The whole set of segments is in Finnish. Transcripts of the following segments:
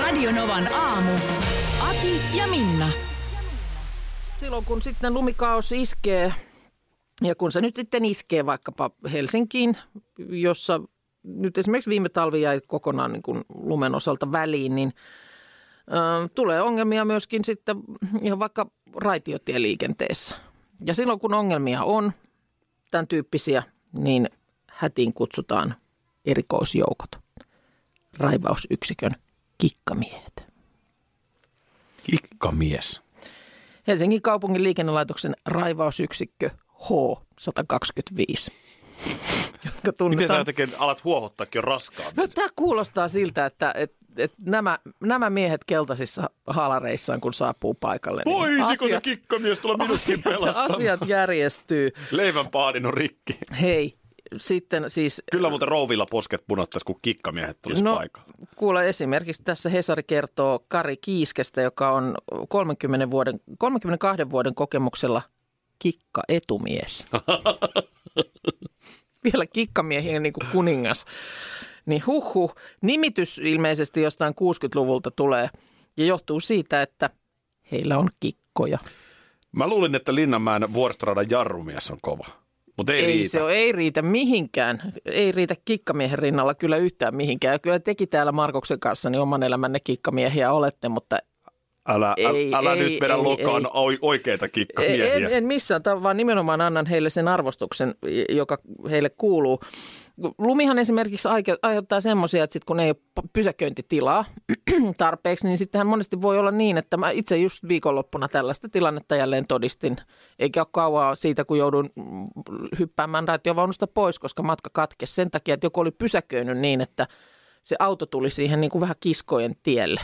Radio Novan aamu. Ati ja Minna. Silloin kun sitten lumikaos iskee, ja kun se nyt sitten iskee vaikkapa Helsinkiin, jossa nyt esimerkiksi viime talvi jäi kokonaan niin kuin lumen osalta väliin, niin tulee ongelmia myöskin sitten ihan vaikka raitiotieliikenteessä. Ja silloin kun ongelmia on, tämän tyyppisiä, niin hätiin kutsutaan erikoisjoukot, raivausyksikön kikkamiehet. Kikkamies? Helsingin kaupungin liikennelaitoksen raivausyksikkö H125. Miten sä jotenkin alat huohottaakin jo raskaan? No, tämä kuulostaa siltä, että nämä miehet keltaisissa haalareissaan, kun saapuu paikalle. Voisiko se kikkamies tulla minutkin pelastamaan? Asiat järjestyy. Leivän paadin on rikki. Hei, sitten siis... Kyllä muuten rouvilla posket punattaisi, kun kikkamiehet tulisi paikalle. Kuule, esimerkiksi tässä Hesari kertoo Kari Kiiskestä, joka on 32 vuoden kokemuksella kikka-etumies. Vielä kikkamiehiä niin kuin kuningas. Niin huhhuh. Nimitys ilmeisesti jostain 60-luvulta tulee ja johtuu siitä, että heillä on kikkoja. Mä luulin, että Linnanmäen vuoristoradan jarrumies on kova, mutta ei riitä. Se ei riitä mihinkään. Ei riitä kikkamiehen rinnalla kyllä yhtään mihinkään. Kyllä teki täällä Markuksen kanssa, niin oman elämänne kikkamiehiä olette, mutta... Älä nyt vedä lokaan oikeita kikkamiehiä. En missään tavalla, vaan nimenomaan annan heille sen arvostuksen, joka heille kuuluu. Lumihan esimerkiksi aiheuttaa semmoisia, että sit kun ei ole pysäköintitilaa tarpeeksi, niin sittenhän monesti voi olla niin, että mä itse just viikonloppuna tällaista tilannetta jälleen todistin. Eikä ole kauaa siitä, kun joudun hyppäämään raitiovaunusta pois, koska matka katkesi sen takia, että joku oli pysäköinyt niin, että se auto tuli siihen niin kuin vähän kiskojen tielle.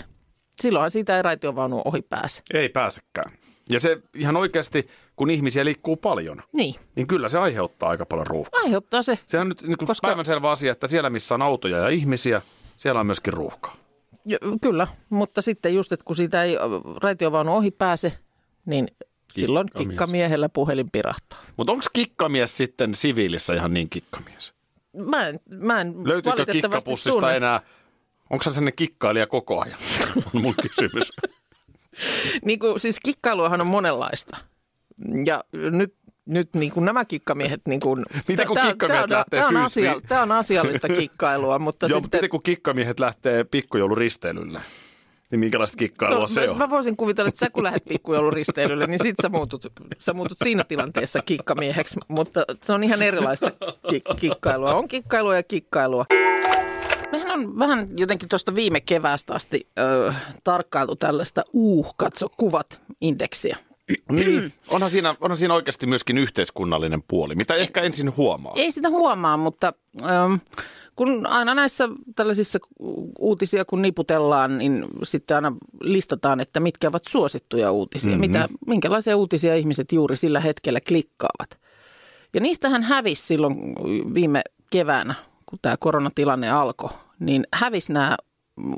Silloinhan siitä ei raitiovaunu ohi pääse. Ei pääsekään. Ja se ihan oikeasti, kun ihmisiä liikkuu paljon, niin kyllä se aiheuttaa aika paljon ruuhkaa. Aiheuttaa se. Sehän on nyt niin päivänselvä asia, että siellä missä on autoja ja ihmisiä, siellä on myöskin ruuhkaa. Kyllä, mutta sitten just, että kun siitä ei raitiovaunu ohi pääse, niin silloin kikkamiehellä puhelin pirahtaa. Mutta onko kikkamies sitten siviilissä ihan niin kikkamies? Mä en valitettavasti kikkapussista tunne. Enää? Onko hän sellainen kikkailija koko ajan? On mun kysymys. Niin kuin, siis kikkailuahan on monenlaista. Ja nyt niin kuin nämä kikkamiehet... Niin kuin, miten kun kikkamiehet lähtee syysriin? Tämä on asiallista kikkailua, mutta joo, sitten... Miten kun kikkamiehet lähtee pikkujouluristeilylle? Niin minkälaista kikkailua se on? Mä voisin kuvitella, että sä kun lähdet pikkujouluristeilylle, niin sit sä muutut siinä tilanteessa kikkamieheksi. Mutta se on ihan erilaista kikkailua. On kikkailua ja kikkailua. Mehän on vähän jotenkin tuosta viime keväästä asti tarkkailtu tällaista katso kuvat-indeksiä. Niin, onhan siinä oikeasti myöskin yhteiskunnallinen puoli, mitä ehkä ensin huomaa. Ei sitä huomaa, mutta kun aina näissä tällaisissa uutisia kun niputellaan, niin sitten aina listataan, että mitkä ovat suosittuja uutisia, minkälaisia uutisia ihmiset juuri sillä hetkellä klikkaavat. Ja niistähän hävisi silloin viime keväänä, kun tämä koronatilanne alkoi, niin hävisi nämä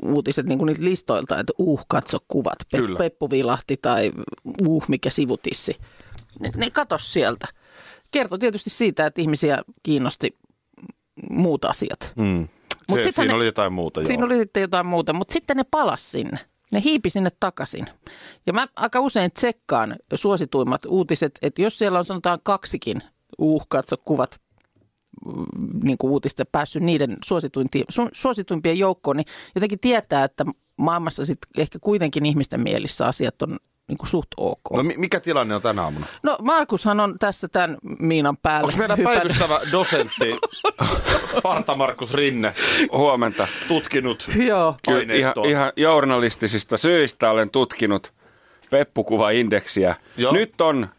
uutiset niin kuin niitä listoilta, että katso kuvat, Peppu vilahti tai mikä sivutissi. Ne katosi sieltä. Kertoi tietysti siitä, että ihmisiä kiinnosti muut asiat. Siinä oli sitten jotain muuta, mutta sitten ne palasi sinne. Ne hiipi sinne takaisin. Ja mä aika usein tsekkaan suosituimmat uutiset, että jos siellä on sanotaan kaksikin katso kuvat, niin kuin uutisten päässyt niiden suosituimpien joukkoon, niin jotenkin tietää, että maailmassa sit ehkä kuitenkin ihmisten mielissä asiat on niin kuin suht ok. No mikä tilanne on tänä aamuna? No Markushan on tässä tämän miinan päälle. Onko meidän päivystävä dosentti Parta-Markus Rinne huomenta tutkinut aineistoa? Ihan journalistisista syistä olen tutkinut peppukuvaindeksiä. Joo. Nyt on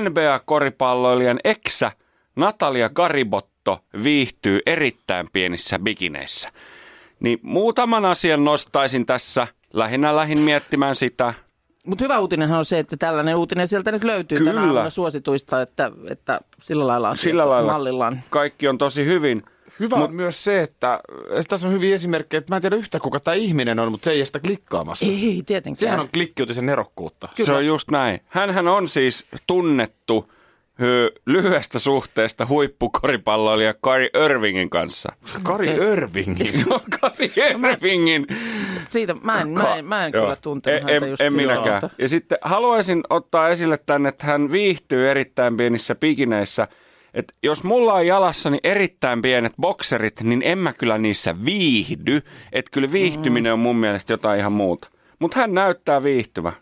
NBA-koripalloilijan eksä Natalia Garibotto viihtyy erittäin pienissä bikineissä. Niin muutaman asian nostaisin tässä. Lähinnä miettimään sitä. Mutta hyvä uutinenhan on se, että tällainen uutinen sieltä nyt löytyy. Kyllä. Tänä aamuna suosituista, että sillä lailla on sillä lailla mallillaan. Kaikki on tosi hyvin. Hyvä on myös se, että tässä on hyviä esimerkkejä, että mä en tiedä yhtä kuka tämä ihminen on, mutta se ei edes sitä klikkaamassa. Ei tietenkään. Sehän on klikkiutisen nerokkuutta. Kyllä. Se on just näin. Hänhän on siis tunnettu lyhyestä suhteesta huippukoripalloilija Kyrie Irvingin kanssa. Kyrie Irvingin? Joo, Kyrie Irvingin. Siitä mä en kyllä tuntenut häntä just silloin. En minäkään. Ja sitten haluaisin ottaa esille tämän, että hän viihtyy erittäin pienissä pikineissä. Et jos mulla on jalassani erittäin pienet bokserit, niin en mä kyllä niissä viihdy. Että kyllä viihtyminen on mun mielestä jotain ihan muuta. Mutta hän näyttää viihtyvä.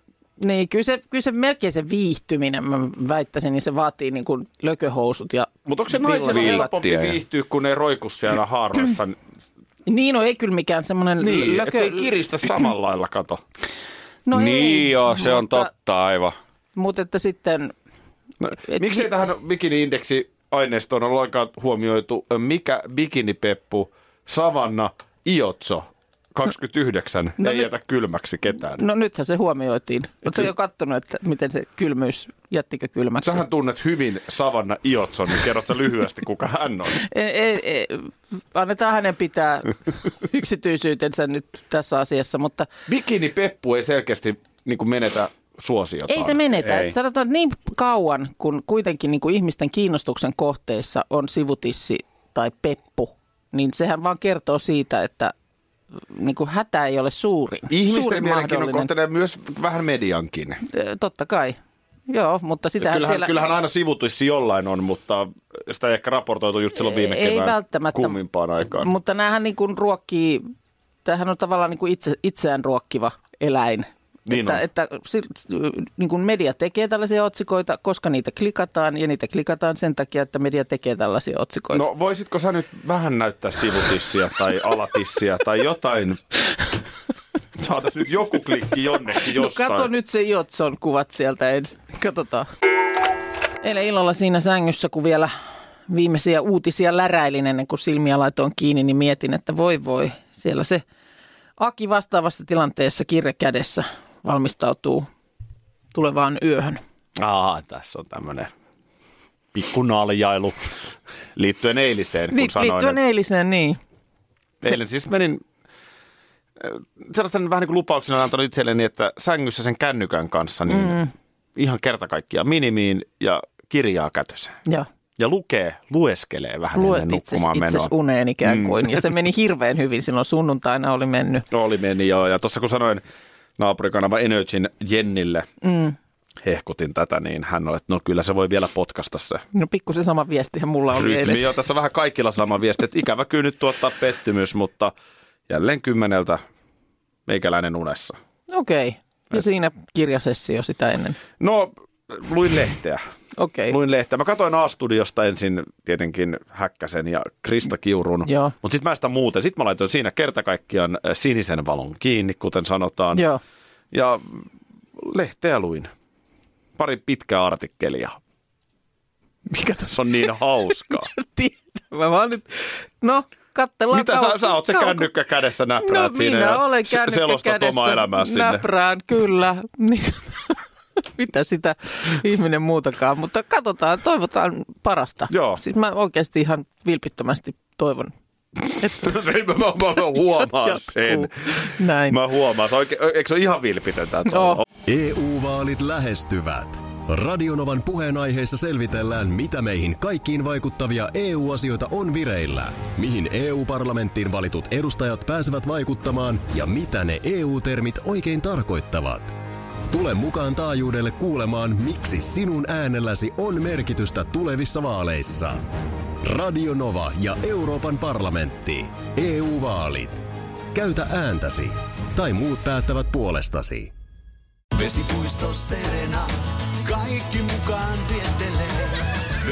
Niin, kyllä se melkein se viihtyminen, mä väittäisin, niin se vaatii niin kuin lököhousut ja... Mutta onko se naisen helpompi viihtyä, kun ne roiku siellä haaroissa? Niin, no ei kyllä mikään semmoinen niin, lökö... Niin, se ei kiristä samalla lailla, kato. No niin, ei, joo, se on totta, aivan. Mutta että sitten... No, miksei tähän bikini-indeksi-aineistoon ole lainkaan huomioitu, mikä bikinipeppu Savanna Iotzo 29 ei jätä kylmäksi ketään? No nythän se huomioitiin. Oletko jo katsonut, että miten se kylmyys, jättikö kylmäksi? Sähän tunnet hyvin Savanna Iotzon, niin kerrot sä lyhyesti, kuka hän on. Annetaan hänen pitää yksityisyytensä nyt tässä asiassa, mutta... Bikinipeppu ei selkeästi niin kuin menetä... Suosiotaan. Ei se menetä. Ei. Et sanotaan, että niin kauan, kun kuitenkin niin kuin ihmisten kiinnostuksen kohteissa on sivutissi tai peppu, niin sehän vaan kertoo siitä, että niin kuin hätä ei ole suurin. Ihmisten mielenkiinnon kohteena myös vähän mediankin. Totta kai. Joo, mutta sitähän kyllähän aina sivutissi jollain on, mutta sitä ei ehkä raportoitu just silloin viime kevään välttämättä, kummimpaan aikaan. Mutta näähän niin kuin ruokkii, tämähän on tavallaan niin kuin itseään ruokkiva eläin. Niin niin kuin media tekee tällaisia otsikoita, koska niitä klikataan, ja niitä klikataan sen takia, että media tekee tällaisia otsikoita. No voisitko sä nyt vähän näyttää sivutissiä tai alatissiä tai jotain? Saataisiin nyt joku klikki jonnekin jostain. No kato nyt se Iotson kuvat sieltä ensin. Katsotaan. Eilen illalla siinä sängyssä, kun vielä viimeisiä uutisia läräilin ennen kuin silmiä laitoin kiinni, niin mietin, että voi, siellä se Aki vastaavasta tilanteessa kirje kädessä valmistautuu tulevaan yöhön. Tässä on tämmöinen pikkunaljailu liittyen eiliseen, kun sanoin. Liittyen eiliseen, niin. Eilen siis menin sellaisen vähän niin kuin lupauksena antanut itselleni, että sängyssä sen kännykän kanssa niin ihan kerta kaikkiaan minimiin ja kirjaa kätöseen. Joo. Ja lueskelee vähän ennen nukkumaan menoa. Luet itse uneen ikään kuin. Ja se meni hirveän hyvin silloin sunnuntaina, oli mennyt. Oli mennyt, joo. Ja tuossa kun sanoin naapurikanava Energyn Jennille, hehkutin tätä, niin hän oli, että no kyllä se voi vielä potkasta se. No pikkusen sama viestihän mulla oli eilen. Joo, tässä on vähän kaikilla sama viesti, että ikävä kyllä nyt tuottaa pettymys, mutta jälleen 10 meikäläinen unessa. Okei. Ja siinä kirjasessio sitä ennen. No... Luin lehteä. Okay. Mä katsoin A-studiosta ensin tietenkin Häkkäsen ja Krista Kiurun, mutta sitten mä sitä muuten. Sitten mä laitoin siinä kerta kaikkiaan sinisen valon kiinni, kuten sanotaan. Joo. Ja lehteä luin. Pari pitkää artikkelia. Mikä tässä on niin hauskaa? Mä vaan nyt... No... Kattellaan mitä sä oot se kännykkä kädessä näpräät siinä ja selostat omaa elämää sinne? Näprään, kyllä. Mitä sitä ihminen muutakaan, mutta katsotaan, toivotaan parasta. Joo. Siis mä oikeasti ihan vilpittömästi toivon. Että... mä huomaan sen. Näin. Mä huomaan. Eikö se ole ihan vilpitöntä? No. EU-vaalit lähestyvät. Radionovan puheenaiheessa selvitellään, mitä meihin kaikkiin vaikuttavia EU-asioita on vireillä, mihin EU-parlamenttiin valitut edustajat pääsevät vaikuttamaan ja mitä ne EU-termit oikein tarkoittavat. Tule mukaan taajuudelle kuulemaan, miksi sinun äänelläsi on merkitystä tulevissa vaaleissa. Radio Nova ja Euroopan parlamentti. EU-vaalit. Käytä ääntäsi. Tai muut päättävät puolestasi. Vesipuisto Serena. Kaikki mukaan vientelee.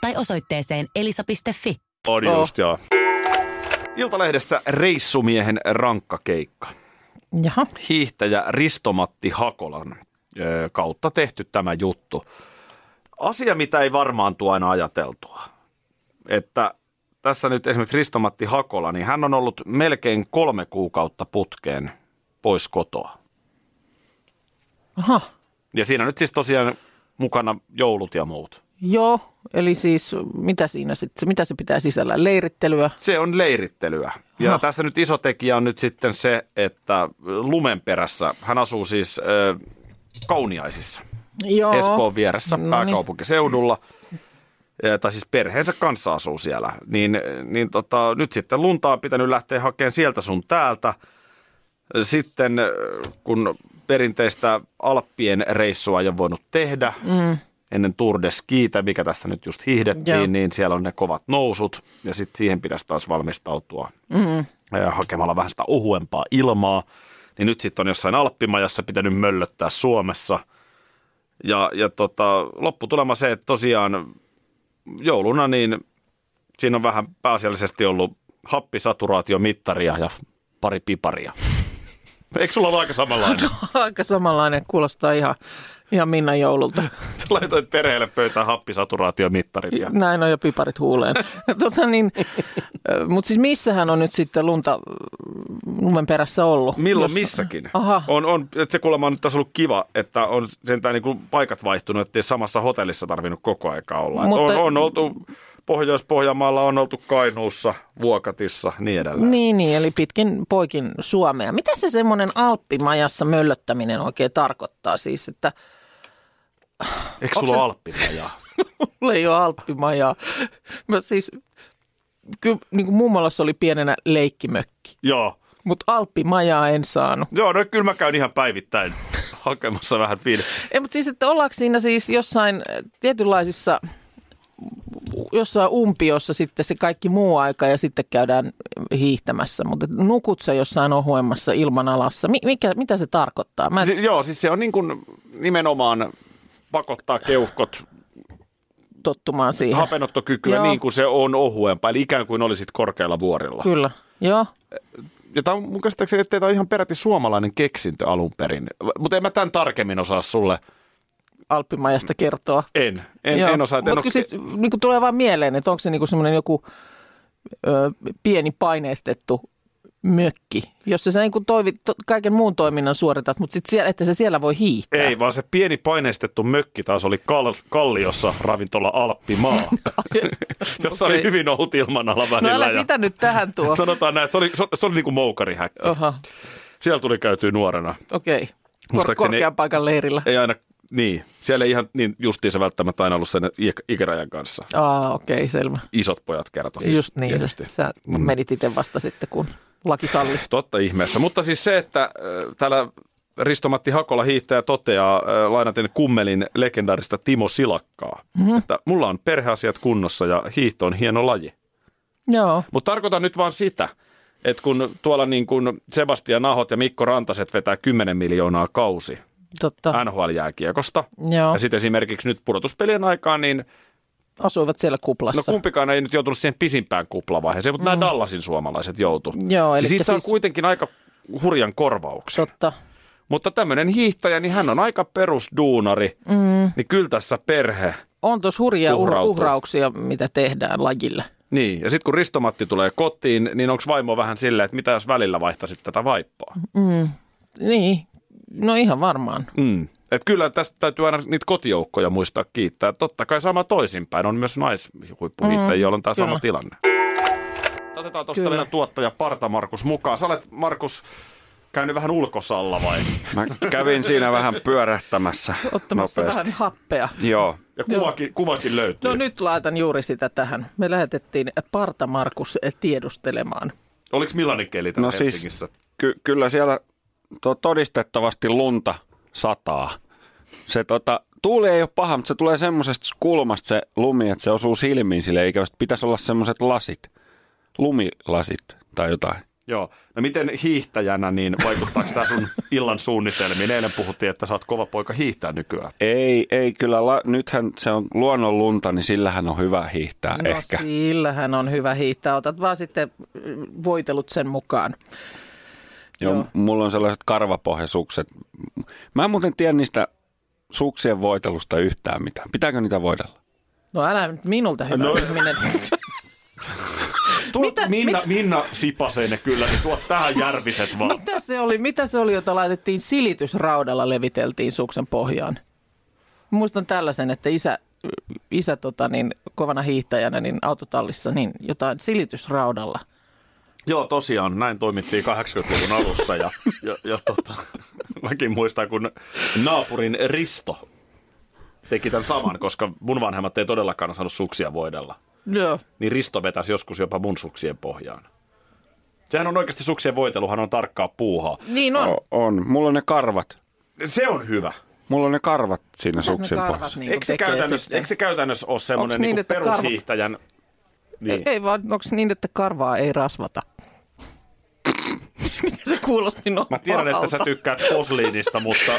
tai osoitteeseen elisa.fi. On just, joo. Iltalehdessä reissumiehen rankka keikka. Jaha. Hiihtäjä Risto-Matti Hakolan kautta tehty tämä juttu. Asia, mitä ei varmaan tule aina ajateltua, että tässä nyt esimerkiksi Risto-Matti Hakola, niin hän on ollut melkein 3 kuukautta putkeen pois kotoa. Aha. Ja siinä nyt siis tosiaan mukana joulut ja muut. Joo, eli siis mitä siinä sitten, mitä se pitää sisällään? Leirittelyä? Se on leirittelyä. Ja aha, tässä nyt iso tekijä on nyt sitten se, että lumen perässä, hän asuu siis Kauniaisissa, joo, Espoon vieressä, no pääkaupunkiseudulla. Tai siis perheensä kanssa asuu siellä, niin nyt sitten lunta on pitänyt lähteä hakemaan sieltä sun täältä. Sitten kun perinteistä Alppien reissua ei ole voinut tehdä, ennen Tour de Skitä, mikä tässä nyt just hiihdettiin, joo, niin siellä on ne kovat nousut. Ja sitten siihen pitäisi taas valmistautua hakemalla vähän sitä ohuempaa ilmaa. Niin nyt sitten on jossain alppimajassa pitänyt möllöttää Suomessa. Ja lopputulema se, että tosiaan jouluna niin siinä on vähän pääasiallisesti ollut happisaturaatiomittaria ja pari piparia. Eikö sulla ole aika samanlainen? No, aika samanlainen. Kuulostaa ihan Minnan joululta. Laitoit perheelle pöytään happisaturaatiomittarit. Ja näin on, ja piparit huuleen. Mutta siis missähän on nyt sitten lumen perässä ollut? Milloin missäkin. Aha. Se kuulemma on nyt tässä ollut kiva, että on sentään niinku paikat vaihtunut, ettei samassa hotellissa tarvinnut koko aikaa olla. Mutta on oltu Pohjois-Pohjanmaalla, on oltu Kainuussa, Vuokatissa, niin edelleen. Niin, eli pitkin poikin Suomea. Mitä se semmoinen alppimajassa möllöttäminen oikein tarkoittaa siis, että eikö sulla ole alppimajaa? Mulla ei ole alppimajaa. Mä siis, kyllä niin kuin mummolassa oli pienenä leikkimökki. Joo. Mutta alppimajaa en saanut. Joo, no kyllä mä käyn ihan päivittäin hakemassa vähän fiilistä. Ei, mutta siis, että ollaanko siinä siis jossain tietynlaisissa, jossain umpiossa sitten se kaikki muu aika ja sitten käydään hiihtämässä, mutta nukut sä jossain ohuemmassa ilmanalassa. Mitä se tarkoittaa? Joo, siis se on niin kuin nimenomaan pakottaa keuhkot tottumaan siihen. Hapenottokykyä, joo, niin kuin se on ohuempaa, eli ikään kuin olisit korkealla vuorilla. Kyllä, joo. Ja tämä on mun käsittääkseni, ettei tämä ole ihan peräti suomalainen keksintö alun perin, mutta en mä tämän tarkemmin osaa sulle alppimajasta kertoa. En osaa. Mutta siis niin tulee vaan mieleen, että onko se niin semmoinen joku pieni paineistettu mökki, jossa sä niin kaiken muun toiminnan suoritat, mutta sitten että se siellä voi hiihtää. Ei, vaan se pieni paineistettu mökki taas oli Kalliossa ravintola Alppimaa, jossa okay, oli hyvin ohut ilmanala välillä. No älä sitä nyt tähän tuo. Sanotaan näin, että se oli niin kuin moukarihäkki. Oha. Siellä tuli käytyä nuorena. Okei. Okay. Korkean paikan leirillä. Ei aina. Niin, siellä ei ihan niin justiinsa välttämättä aina ollut sen ikärajan kanssa. Okei, selvä. Isot pojat kertoi siis just niin, tietysti. Sä menit itse vasta sitten, kun laki salli. Totta ihmeessä. Mutta siis se, että täällä Risto-Matti Hakola hiihtäjä toteaa lainaten Kummelin legendaarista Timo Silakkaa, että mulla on perheasiat kunnossa ja hiihto on hieno laji. Joo. Mutta tarkoitan nyt vaan sitä, että kun tuolla niin kun Sebastian Ahot ja Mikko Rantaset vetää 10 miljoonaa kausi, totta, NHL-jääkiekosta. Joo. Ja sitten esimerkiksi nyt pudotuspelien aikaan, niin asuivat siellä kuplassa. No kumpikaan ei nyt joutunut siihen pisimpään kuplavaiheeseen, mutta nämä Dallasin suomalaiset joutu. Joo, eli siitä siis on kuitenkin aika hurjan korvauksen. Totta. Mutta tämmöinen hiihtäjä, niin hän on aika perusduunari, niin kyllä tässä perhe on tuossa hurjia uhrauksia, mitä tehdään lajille. Niin, ja sitten kun Risto-Matti tulee kotiin, niin onko vaimo vähän silleen, että mitä jos välillä vaihtasit tätä vaippaa? Niin. No ihan varmaan. Et kyllä tästä täytyy aina niitä kotijoukkoja muistaa kiittää. Totta kai sama toisinpäin. On myös naishuippuhiihtäjiä, joilla on tämä sama tilanne. Otetaan tuosta meidän tuottaja Parta-Markus mukaan. Sä olet, Markus, käynyt vähän ulkosalla vai? Mä kävin siinä vähän pyörähtämässä ottamassa nopeasti vähän happea. Joo. Ja kuvakin löytyy. No nyt laitan juuri sitä tähän. Me lähetettiin Parta-Markus tiedustelemaan. Oliko millainen keli täällä Helsingissä? Siis, kyllä siellä todistettavasti lunta sataa. Se tuuli ei ole paha, mutta se tulee semmoisesta kulmasta se lumi, että se osuu silmiin silleen ikävästi. Pitäisi olla semmoiset lasit, lumilasit tai jotain. Joo. No miten hiihtäjänä, niin vaikuttaako tämä sun illan suunnitelmiin? Eilen puhuttiin, että sä oot kova poika hiihtää nykyään. Ei kyllä. Nythän se on luonnon lunta, niin sillähän on hyvä hiihtää ehkä. No sillähän on hyvä hiihtää. Otat vaan sitten voitelut sen mukaan. Joo. Mulla on sellaiset karvapohjasukset. Mä en muuten tiedä niistä suksien voitelusta yhtään mitään. Pitääkö niitä voidella? No älä nyt minulta hyvä ihminen. Minna Sipaseinen kyllä, niin tuot tähän järviset vaan. Mitä se oli, jota laitettiin silitysraudalla, leviteltiin suksen pohjaan? Muistan tällaisen, että isä kovana hiihtäjänä niin autotallissa niin jotain silitysraudalla. Joo, tosiaan. Näin toimittiin 80-luvun alussa ja mäkin muistan, kun naapurin Risto teki tämän saman, koska mun vanhemmat ei todellakaan saanut suksia voidella. Joo. Niin Risto vetäisi joskus jopa mun suksien pohjaan. Sehän on oikeasti suksien voiteluhan on tarkkaa puuhaa. Niin on. On. Mulla on ne karvat. Se on hyvä. Mulla on ne karvat siinä suksien pohjassa. Niin eikö se käytännössä ole semmoinen niin perushiihtäjän... Niin. Ei vaan, onko niin, että karvaa ei rasvata? Miten se kuulosti noin? Mä tiedän, että sä tykkäät posliinista, mutta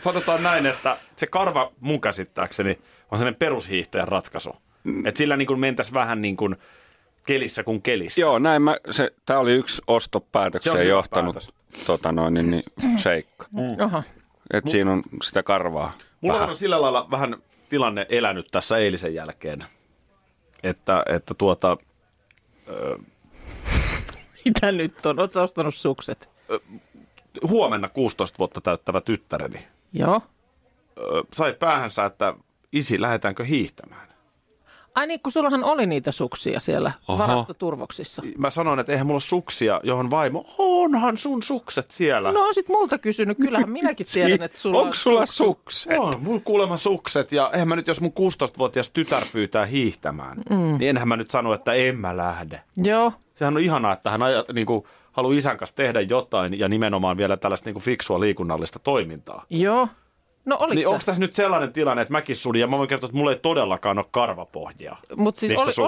sanotaan näin, että se karva mun käsittääkseni on sellainen perushiihtäjän ratkaisu. Että sillä niin mentäisiin vähän niin kuin kelissä kuin kelissä. Joo, näin tämä oli yksi ostopäätökseen johtanut seikka. Että siinä on sitä karvaa. Mulla on sillä lailla vähän tilanne elänyt tässä eilisen jälkeen. Että mitä nyt on? Oletko sä ostanut sukset? Huomenna 16 vuotta täyttävä tyttäreni. Joo. Sai päähänsä, että isi, lähdetäänkö hiihtämään? Ai niin, kun sullahan oli niitä suksia siellä varastoturvoksissa. Mä sanoin, että eihän mulla ole suksia, johon vaimo, onhan sun sukset siellä. No oisit multa kysynyt, kyllähän minäkin tiedän, että sulla on sukset. Onko sulla sukset? On, mulla kuulemma sukset ja eihän mä nyt, jos mun 16-vuotias tytär pyytää hiihtämään, niin enhän mä nyt sano, että en mä lähde. Joo. Sehän on ihanaa, että hän haluaa isän kanssa tehdä jotain ja nimenomaan vielä tällaista fiksua liikunnallista toimintaa. Joo. No, niin onko tässä nyt sellainen tilanne, että mäkin sudin ja mä voin kertoa, että mulla ei todellakaan ole karvapohjia. Mutta siis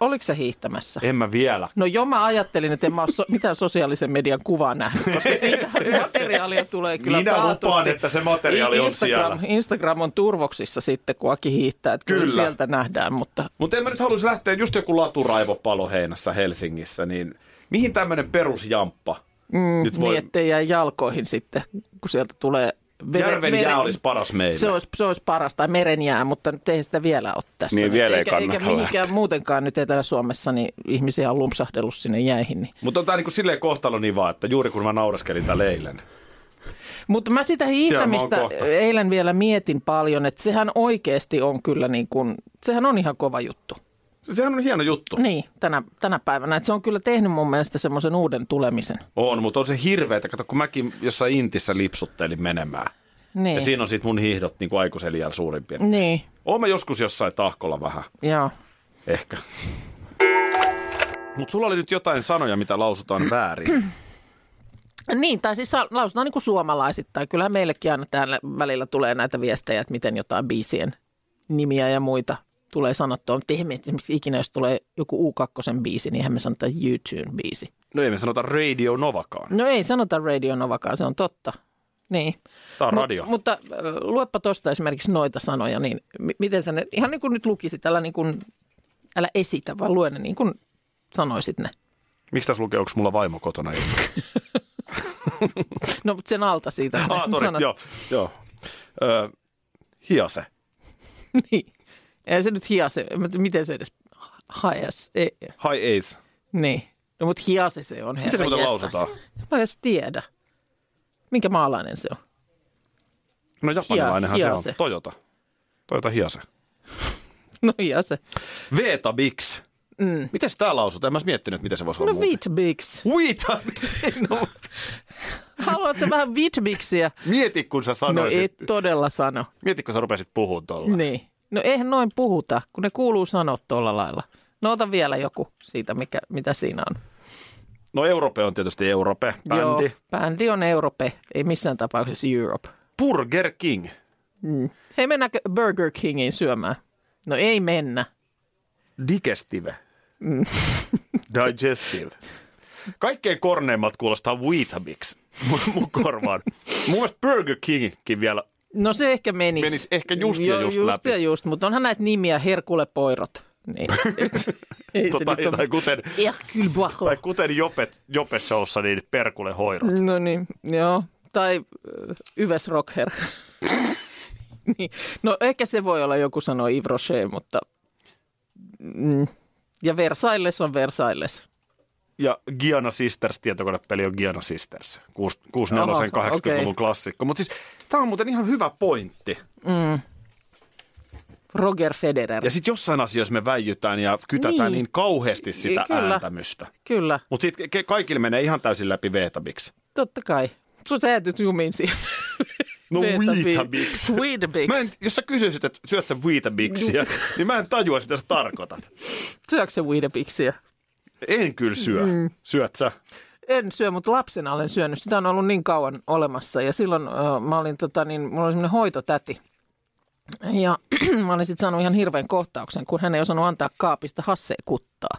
oliko se hiihtämässä? En mä vielä. No joo, mä ajattelin, että en mä ole mitään sosiaalisen median kuvaa nähnyt, koska siitä materiaalia tulee kyllä taatusti. Minä lupaan, että se materiaali on siellä. Instagram on turvoksissa sitten, kun Aki hiihtää, että kyllä sieltä nähdään. Mutta en mä nyt haluaisi lähteä just joku laturaivopalo heinässä Helsingissä, niin mihin tämmöinen perusjamppa? Niin, ettei jää jalkoihin sitten, kun sieltä tulee... Järven jää olisi paras meille. Se olisi paras, tai meren jää, mutta nyt ei sitä vielä ole tässä. Niin vielä ei kannata eikä mihinkään lähteä. Muutenkaan nyt Etelä-Suomessa, niin ihmisiä on lumpsahdellut sinne jäihin. Niin. Mutta on tämä niin kuin silleen kohtalonivaa, että juuri kun mä nauraskelin täällä eilen. Mutta mä sitä hiihtämistä eilen vielä mietin paljon, että sehän oikeasti on kyllä niin kuin, sehän on ihan kova juttu. Sehän on hieno juttu. Niin, tänä päivänä. Et se on kyllä tehnyt mun mielestä semmoisen uuden tulemisen. On, mutta on se hirveetä. Kato, kun mäkin jossain Intissä lipsuttelin menemään. Niin. Ja siinä on sitten mun hiihdot niin kuin aikuisen liian suurin piirtein. Niin. Oon mä joskus jossain Tahkolla vähän. Joo. Ehkä. Mutta sulla oli nyt jotain sanoja, mitä lausutaan väärin. Niin, tai siis lausutaan niin kuin suomalaisittain. Kyllähän meillekin aina täällä välillä tulee näitä viestejä, että miten jotain biisien nimiä ja muita tulee sanottua, mutta eihän me esimerkiksi ikinä, jos tulee joku U2-biisi, niin eihän me sanota U2-biisi. No ei me sanota Radio Novakaan. No ei sanota Radio Novakaan, se on totta. Niin. Tämä on radio. Mutta luepa tuosta esimerkiksi noita sanoja, niin miten sä ne, ihan niin kuin nyt lukisit, älä esitä, vaan lue ne niin kuin sanoisit ne. Miksi tässä lukee, onko mulla vaimo kotona? No, mutta sen alta siitä. Sori, joo. Hiace. Niin. Ei se nyt Hiace, miten se edes, Hiace. Niin, no, mutta Hiace se on. Miten se muuten lausutaan? Mä edes tiedä. Minkä maalainen se on? No japanilainenhan se on. Toyota. Toyota Hiace. No Hiace. Vita Bigs. Miten se tää lausutaan? En mä miettinyt, miten se voisi olla muuten. No Vitabix. Haluatko vähän Vitabixia? Mieti, kun sä sanoisit. No ei todella sano. Mieti, kun sä rupesit puhumaan tuolla. Niin. No eihän noin puhuta, kun ne kuuluu sanoa tuolla lailla. No ota vielä joku siitä, mitä siinä on. No Europe on tietysti Europe, bändi. Joo, bändi on Europe, ei missään tapauksessa Europe. Burger King. Hei, mennäänkö Burger Kingiin syömään? No ei mennä. Digestive. Digestive. Kaikkein korneimmat kuulostaa Weetabix mun korvaan. Mun mielestä Burger Kingkin vielä. No se ehkä menisi ehkä just läpi. Just, mutta onhan näitä nimiä Hercule Poirot. Niin. Kuten Jope-showssa, niin Perkule hoirot. No niin, joo. Tai Yves Rocher. Niin. No ehkä se voi olla, joku sanoo Yves Rocher, mutta... Ja Versailles on Versailles. Ja Giana Sisters, tietokonepeli on Giana Sisters. 64-luvun 80-luvun klassikko. Mutta siis tämä on muuten ihan hyvä pointti. Mm. Roger Federer. Ja sitten jossain asioissa me väijytään ja kytätään niin kauheasti sitä ääntämystä. Kyllä. Mutta sitten kaikille menee ihan täysin läpi Vitamix. Totta kai. Sä jäätyt jumiin siihen. No Vitamix. Jos sä kysyisit, että syöt sä Vitamixia, niin mä en tajua, mitä sä tarkoitat. Syötkö sä Vitamixia? En kyllä syö. Mm. Syöt sä? En syö, mutta lapsena olen syönyt. Sitä on ollut niin kauan olemassa. Ja silloin mulla oli semmoinen hoitotäti. Ja mä olin sitten saanut ihan hirveän kohtauksen, kun hän ei osannut antaa kaapista hasseekuttaa.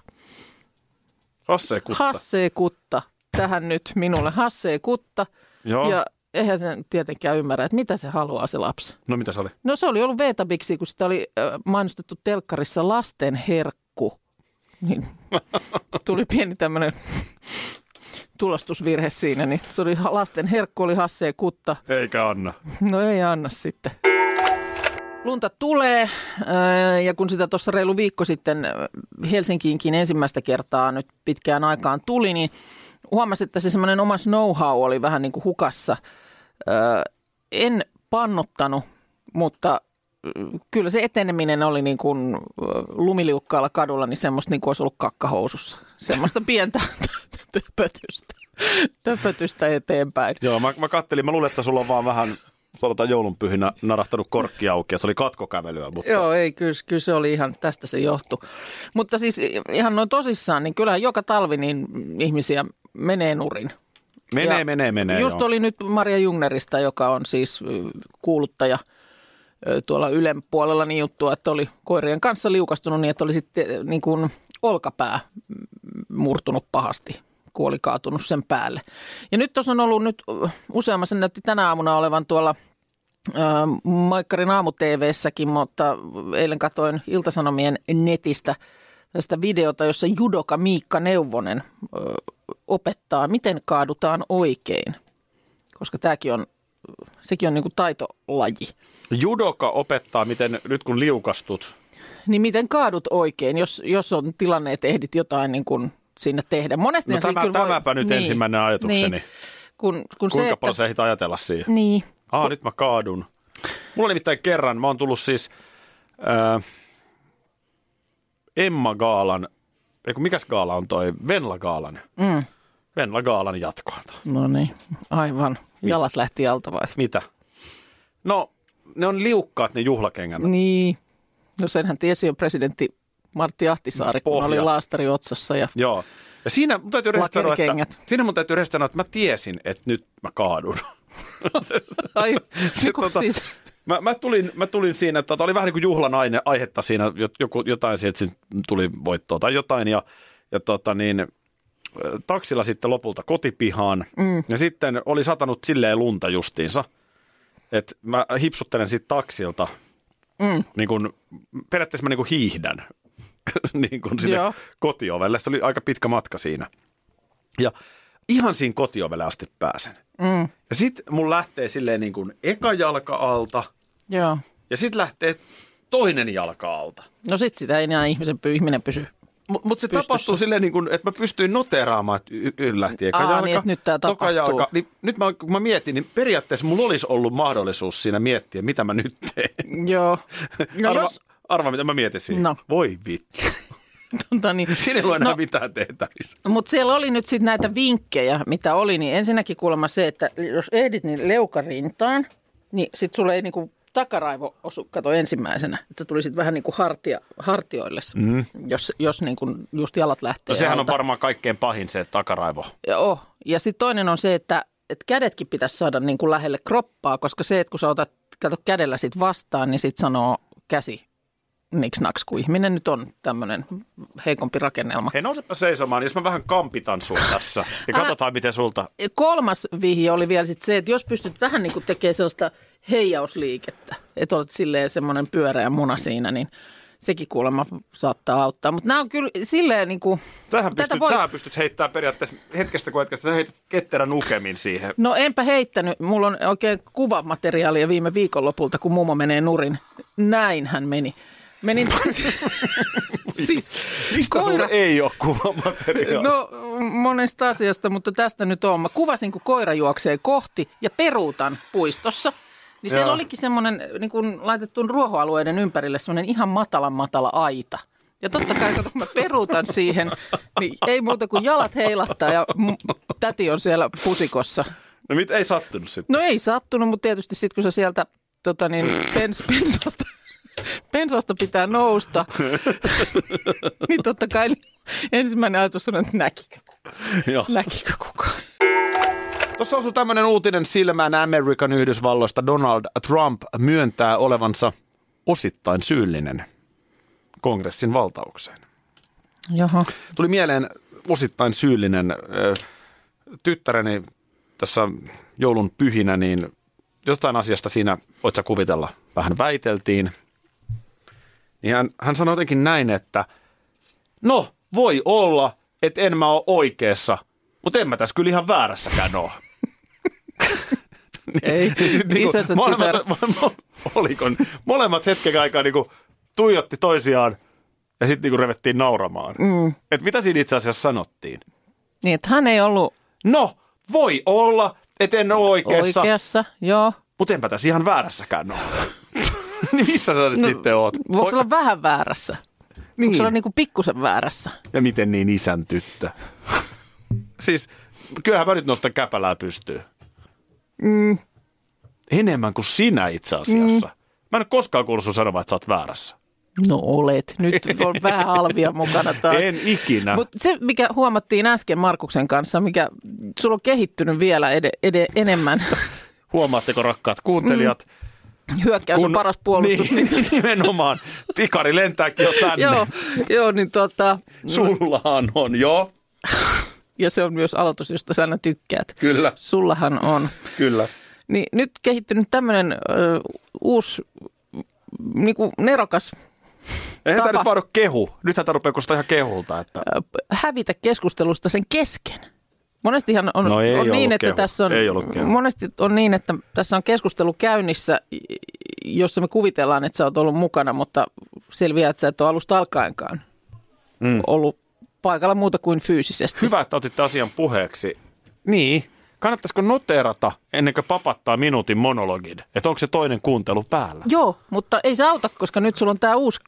Hasseekutta? Hasseekutta. Tähän nyt minulle hasseekutta. Joo. Ja eihän sen tietenkään ymmärrä, että mitä se haluaa se lapsi. No mitä se oli? No se oli ollut Vetabiksi, kun sitä oli mainostettu telkkarissa lasten herkku. Niin tuli pieni tämmöinen tulostusvirhe siinä, niin se oli lasten herkku, oli hasseekutta. Eikä anna. No ei anna sitten. Lunta tulee, ja kun sitä tuossa reilu viikko sitten Helsinkiinkin ensimmäistä kertaa nyt pitkään aikaan tuli, niin huomasin, että se semmoinen oma know-how oli vähän niin kuin hukassa. En pannuttanut, mutta kyllä se eteneminen oli niin kuin lumiliukkaalla kadulla, niin semmoista niin kuin olisi ollut kakkahousussa. Semmoista pientä töpötystä eteenpäin. Joo, mä kattelin, mä luulen, että sulla on vaan vähän... Sanotaan joulunpyhinä narahtanut korkki auki ja se oli katkokävelyä. Mutta... Joo, ei, kyllä se oli ihan, tästä se johtui. Mutta siis ihan noin tosissaan, niin kyllähän joka talvi niin ihmisiä menee nurin. Menee. Just joo. Oli nyt Maria Jungnerista, joka on siis kuuluttaja tuolla Ylen puolella, niin juttua, että oli koirien kanssa liukastunut niin, että oli sitten niin kuin olkapää murtunut pahasti. Kuoli kaatunut sen päälle. Ja nyt tuossa on ollut nyt useammassa, näytti tänä aamuna olevan tuolla Maikkarin aamu-tv:ssäkin, mutta eilen katsoin Iltasanomien netistä tästä videota, jossa judoka Miikka Neuvonen opettaa, miten kaadutaan oikein, koska tämäkin on, sekin on niin kuin taitolaji. Judoka opettaa, miten nyt kun liukastut. Niin miten kaadut oikein, jos on tilanne, että ehdit jotain niin kuin sinne tehdä. Monesti no tämäpä voi... nyt niin, ensimmäinen ajatukseni. Niin. Kuinka paljon sä ehdit ajatella siihen? Niin. Nyt mä kaadun. Mulla oli nimittäin kerran, mä oon tullut siis Emma Gaalan, mikäs gaala on toi? Venla Gaalan. Mm. Venla Gaalan jatkoilta. No niin, aivan. Jalat lähti alta vai? Mitä? No, ne on liukkaat ne juhlakengät. Niin. No senhän tiesi on presidentti Martti Ahtisaari, kun oli laastari otsassa ja joo. Ja siinä mun täytyy rehellisesti sanoa, että mä tiesin, että nyt mä kaadun. Ai, siis. Mä tulin siinä, että oli vähän niin kuin juhlan aihetta siinä, jotain siitä tuli voittoa tai jotain. Ja taksilla sitten lopulta kotipihaan. Mm. Ja sitten oli satanut silleen lunta justiinsa, että mä hipsuttelen siitä taksilta. Mm. Niin kuin, periaatteessa mä niin kuin hiihdän. Niin kuin sinne kotiovelle. Se oli aika pitkä matka siinä. Ja ihan siinä kotiovelle asti pääsen. Mm. Ja sit mun lähtee silleen niin kuin eka jalka alta. Joo. Ja sit lähtee toinen jalka alta. No sit sitä ei enää ihminen pysy. Mutta se tapahtuu silleen niin kuin, että mä pystyin noteraamaan, että yllähti eka jalka. Niin, nyt tää tapahtuu. Jalka, niin nyt kun mä mietin, niin periaatteessa mulla olisi ollut mahdollisuus siinä miettiä, mitä mä nyt teen. Joo. No Arvaa, mitä mä mietin siihen. No. Voi vittu. Siinä ei ole enää mitään tehtävissä. Mutta siellä oli nyt sitten näitä vinkkejä, mitä oli. Niin ensinnäkin kuulemma se, että jos ehdit niin leukarintaan, niin sitten sulle ei niinku takaraivo osu, kato ensimmäisenä. Että sä tulisit vähän niin kuin hartioille, jos niin kuin just jalat lähtee. No sehän alta. On varmaan kaikkein pahin se takaraivo. Joo. Ja sitten toinen on se, että kädetkin pitäisi saada niin kuin lähelle kroppaa, koska se, että kun sä otat kato kädellä sit vastaan, niin sitten sanoo käsi. niksnaks, kun ihminen nyt on tämmöinen heikompi rakennelma. Hei, nousepa seisomaan, jos mä vähän kampitan sun tässä. Ja katsotaan, miten sulta. Kolmas vihje oli vielä sitten se, että jos pystyt vähän niin kuin tekemään sellaista heijausliikettä, että olet silleen semmoinen pyöreä muna siinä, niin sekin kuulemma saattaa auttaa. Mutta nämä on kyllä silleen niin kuin... Sähän pystyt heittämään periaatteessa hetkestä kuin hetkestä. Sä heität ketterän nukemin siihen. No enpä heittänyt. Mulla on oikein kuvamateriaalia viime viikonlopulta, kun mummo menee nurin. Näinhän meni. Menin siis mistä koira... ei ole kuvamateriaalia? No monesta asiasta, mutta tästä nyt on. Mä kuvasin, kun koira juoksee kohti ja peruutan puistossa. Niin siellä olikin semmoinen niin kuin laitettu ruohoalueiden ympärille semmoinen ihan matala aita. Ja totta kai, kun mä peruutan siihen, niin ei muuta kuin jalat heilattaa ja täti on siellä pusikossa. No mitä, ei sattunut sitten? No ei sattunut, mutta tietysti sitten kun sä sieltä pensasta pitää nousta, niin totta kai ensimmäinen ajatus on, että näkikö kukaan. Tuossa osui tämmöinen uutinen silmään Amerikan Yhdysvalloista. Donald Trump myöntää olevansa osittain syyllinen kongressin valtaukseen. Jaha. Tuli mieleen osittain syyllinen. Tyttäreni tässä joulun pyhinä, niin jostain asiasta siinä, voit sä kuvitella, vähän väiteltiin. Niin hän sanoi jotenkin näin, että no voi olla, että en mä ole oikeassa, mutta en mä tässä kyllä ihan väärässäkään ole. Ei, isänsä tytär. Molemmat hetken aikaa niinku tuijotti toisiaan ja sitten niinku revettiin nauramaan. Mm. Et mitä siinä itse asiassa sanottiin? Niin, että hän ei ollut... No, voi olla, et en ole oikeassa. Oikeassa, joo. Mutta enpä tässä ihan väärässäkään ole. Niin missä sä nyt sitten oot? Voiko olla vähän väärässä? Niin. Voiko olla niinku pikkusen väärässä? Ja miten niin, isän tyttö? Siis kyllähän mä nyt nostan käpälää pystyyn. Mm. Enemmän kuin sinä itse asiassa. Mä en ole koskaan kuullut sun sanomaan, että sä oot väärässä. No olet. Nyt on vähän halvia mukana taas. En ikinä. Mut se, mikä huomattiin äsken Markuksen kanssa, mikä sulla on kehittynyt vielä enemmän. Huomaatteko, rakkaat kuuntelijat? Hyökkäys on paras puolustus. Niin, nimenomaan. Tikari lentääkin jo tänne. Joo, niin Sullahan on, joo. Ja se on myös aloitus, josta sä aina tykkäät. Kyllä. Sullahan on. Kyllä. Niin nyt kehittynyt tämmöinen uusi, niinku nerokas tapa. Eihän tämä nyt vaan ole kehu. Nythän tämä rupeaa kuulostaa ihan kehulta. Että... hävitä keskustelusta sen kesken. Monestihan on, on niin, että tässä on, monesti on niin, että tässä on keskustelu käynnissä, jossa me kuvitellaan, että sä oot ollut mukana, mutta selviää, että sä et ole alusta alkaenkaan ollut paikalla muuta kuin fyysisesti. Hyvä, että otitte asian puheeksi. Niin. Kannattaisiko noteerata ennen kuin papattaa minuutin monologin? Että onko se toinen kuuntelu päällä? Joo, mutta ei se auta, koska nyt sulla on tämä uusi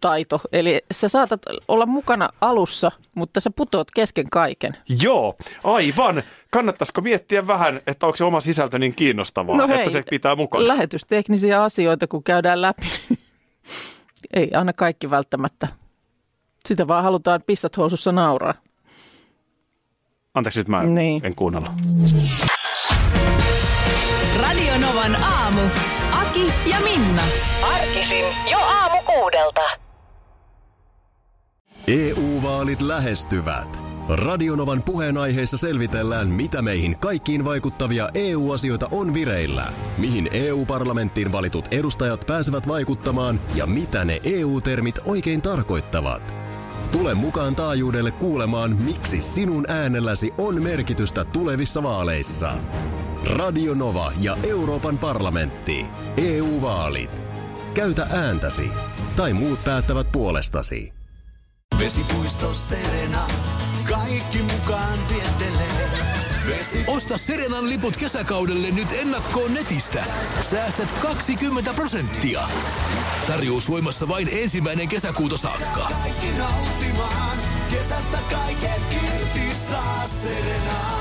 taito. Eli sä saatat olla mukana alussa, mutta sä putoat kesken kaiken. Joo, aivan. Kannattaisiko miettiä vähän, että onko se oma sisältö niin kiinnostavaa, että se pitää mukana? Lähetysteknisiä asioita, kun käydään läpi. Ei aina kaikki välttämättä. Sitä vaan halutaan pistät housussa nauraa. Anteeksi, nyt mä en kuunnella. Radio Novan aamu. Aki ja Minna. Arkisin jo aamu 6:00. EU-vaalit lähestyvät. Radio Novan puheenaiheessa selvitellään, mitä meihin kaikkiin vaikuttavia EU-asioita on vireillä, mihin EU-parlamenttiin valitut edustajat pääsevät vaikuttamaan ja mitä ne EU-termit oikein tarkoittavat. Tule mukaan taajuudelle kuulemaan, miksi sinun äänelläsi on merkitystä tulevissa vaaleissa. Radio Nova ja Euroopan parlamentti. EU-vaalit. Käytä ääntäsi. Tai muut päättävät puolestasi. Vesipuisto Serena. Kaikki mukaan vientelee. Osta Serenan liput kesäkaudelle nyt ennakkoon netistä. Säästät 20%. Tarjous voimassa vain 1. kesäkuuta saakka. Kaikki nauttimaan. Kesästä kaiken irti saa Serenaa.